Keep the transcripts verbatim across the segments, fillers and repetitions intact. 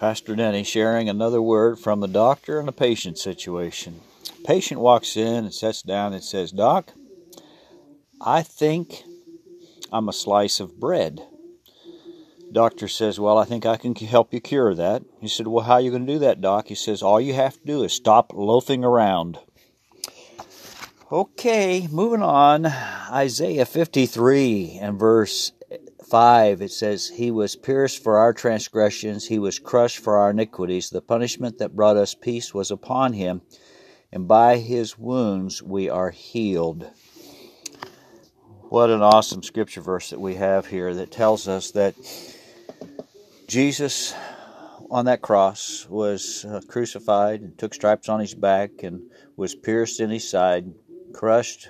Pastor Denny sharing another word from the doctor and the patient situation. Patient walks in and sits down and says, "Doc, I think I'm a slice of bread." Doctor says, "Well, I think I can help you cure that." He said, "Well, how are you going to do that, Doc?" He says, "All you have to do is stop loafing around." Okay, moving on. Isaiah fifty-three and verse five, it says, "He was pierced for our transgressions, he was crushed for our iniquities. The punishment that brought us peace was upon him, and by his wounds we are healed." What an awesome scripture verse that we have here that tells us that Jesus on that cross was crucified and took stripes on his back and was pierced in his side, crushed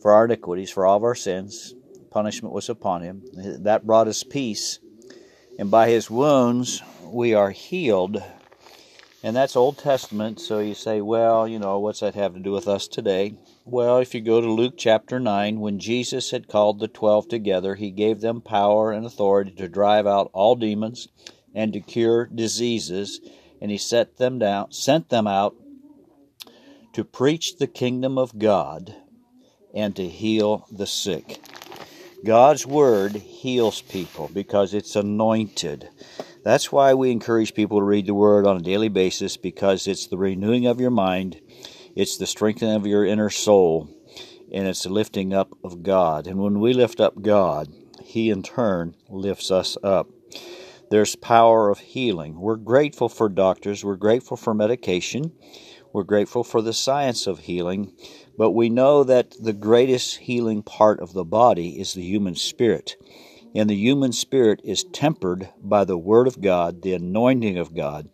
for our iniquities, for all of our sins. Punishment was upon him. That brought us peace. And by his wounds, we are healed. And that's Old Testament. So you say, well, you know, what's that have to do with us today? Well, if you go to Luke chapter nine, when Jesus had called the twelve together, he gave them power and authority to drive out all demons and to cure diseases. And he set them down, sent them out to preach the kingdom of God and to heal the sick. God's word heals people because it's anointed. That's why we encourage people to read the word on a daily basis, because it's the renewing of your mind, it's the strengthening of your inner soul, and it's the lifting up of God. And when we lift up God, he in turn lifts us up. There's power of healing. We're grateful for doctors. We're grateful for medication. We're grateful for the science of healing, but we know that the greatest healing part of the body is the human spirit. And the human spirit is tempered by the Word of God, the anointing of God.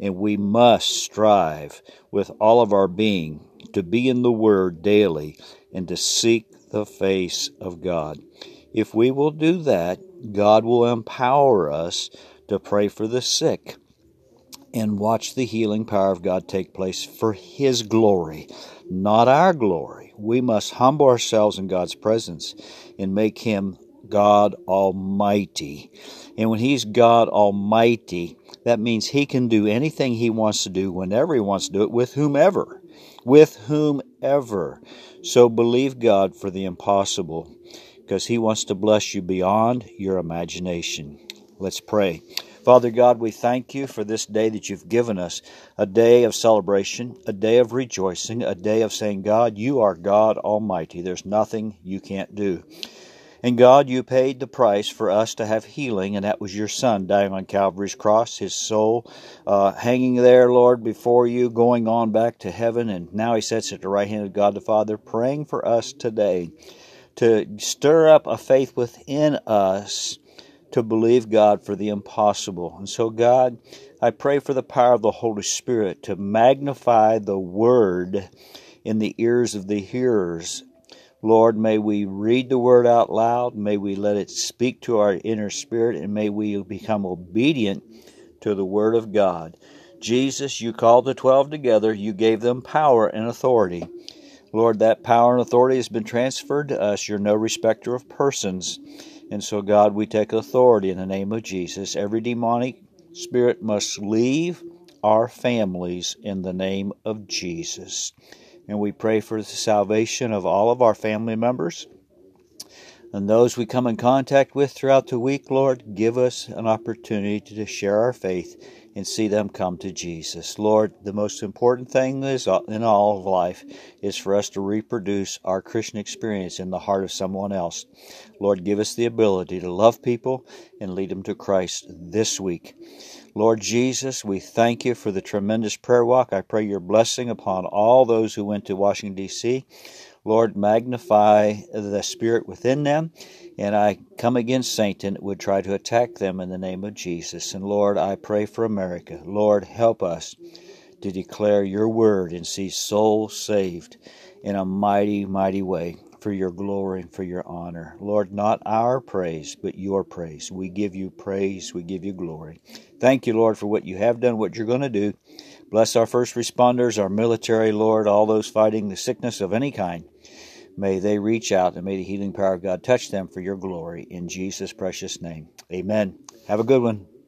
And we must strive with all of our being to be in the Word daily and to seek the face of God. If we will do that, God will empower us to pray for the sick and watch the healing power of God take place for his glory, not our glory. We must humble ourselves in God's presence and make him God Almighty. And when he's God Almighty, that means he can do anything he wants to do, whenever he wants to do it, with whomever. With whomever. So believe God for the impossible, because he wants to bless you beyond your imagination. Let's pray. Father God, we thank you for this day that you've given us, a day of celebration, a day of rejoicing, a day of saying, God, you are God Almighty. There's nothing you can't do. And God, you paid the price for us to have healing, and that was your Son dying on Calvary's cross, his soul uh, hanging there, Lord, before you, going on back to heaven, and now he sits at the right hand of God the Father, praying for us today to stir up a faith within us to believe God for the impossible. And so, God, I pray for the power of the Holy Spirit to magnify the Word in the ears of the hearers. Lord, may we read the Word out loud. May we let it speak to our inner spirit, and may we become obedient to the Word of God. Jesus, you called the twelve together. You gave them power and authority. Lord, that power and authority has been transferred to us. You're no respecter of persons. And so, God, we take authority in the name of Jesus. Every demonic spirit must leave our families in the name of Jesus. And we pray for the salvation of all of our family members and those we come in contact with throughout the week. Lord, give us an opportunity to share our faith and see them come to Jesus. Lord, the most important thing is in all of life is for us to reproduce our Christian experience in the heart of someone else. Lord, give us the ability to love people and lead them to Christ this week. Lord Jesus, we thank you for the tremendous prayer walk. I pray your blessing upon all those who went to Washington, D C Lord, magnify the spirit within them, and I come against Satan that would try to attack them in the name of Jesus. And Lord, I pray for America. Lord, help us to declare your word and see souls saved in a mighty, mighty way for your glory and for your honor. Lord, not our praise, but your praise. We give you praise. We give you glory. Thank you, Lord, for what you have done, what you're going to do. Bless our first responders, our military, Lord, all those fighting the sickness of any kind. May they reach out, and may the healing power of God touch them for your glory. In Jesus' precious name, amen. Have a good one.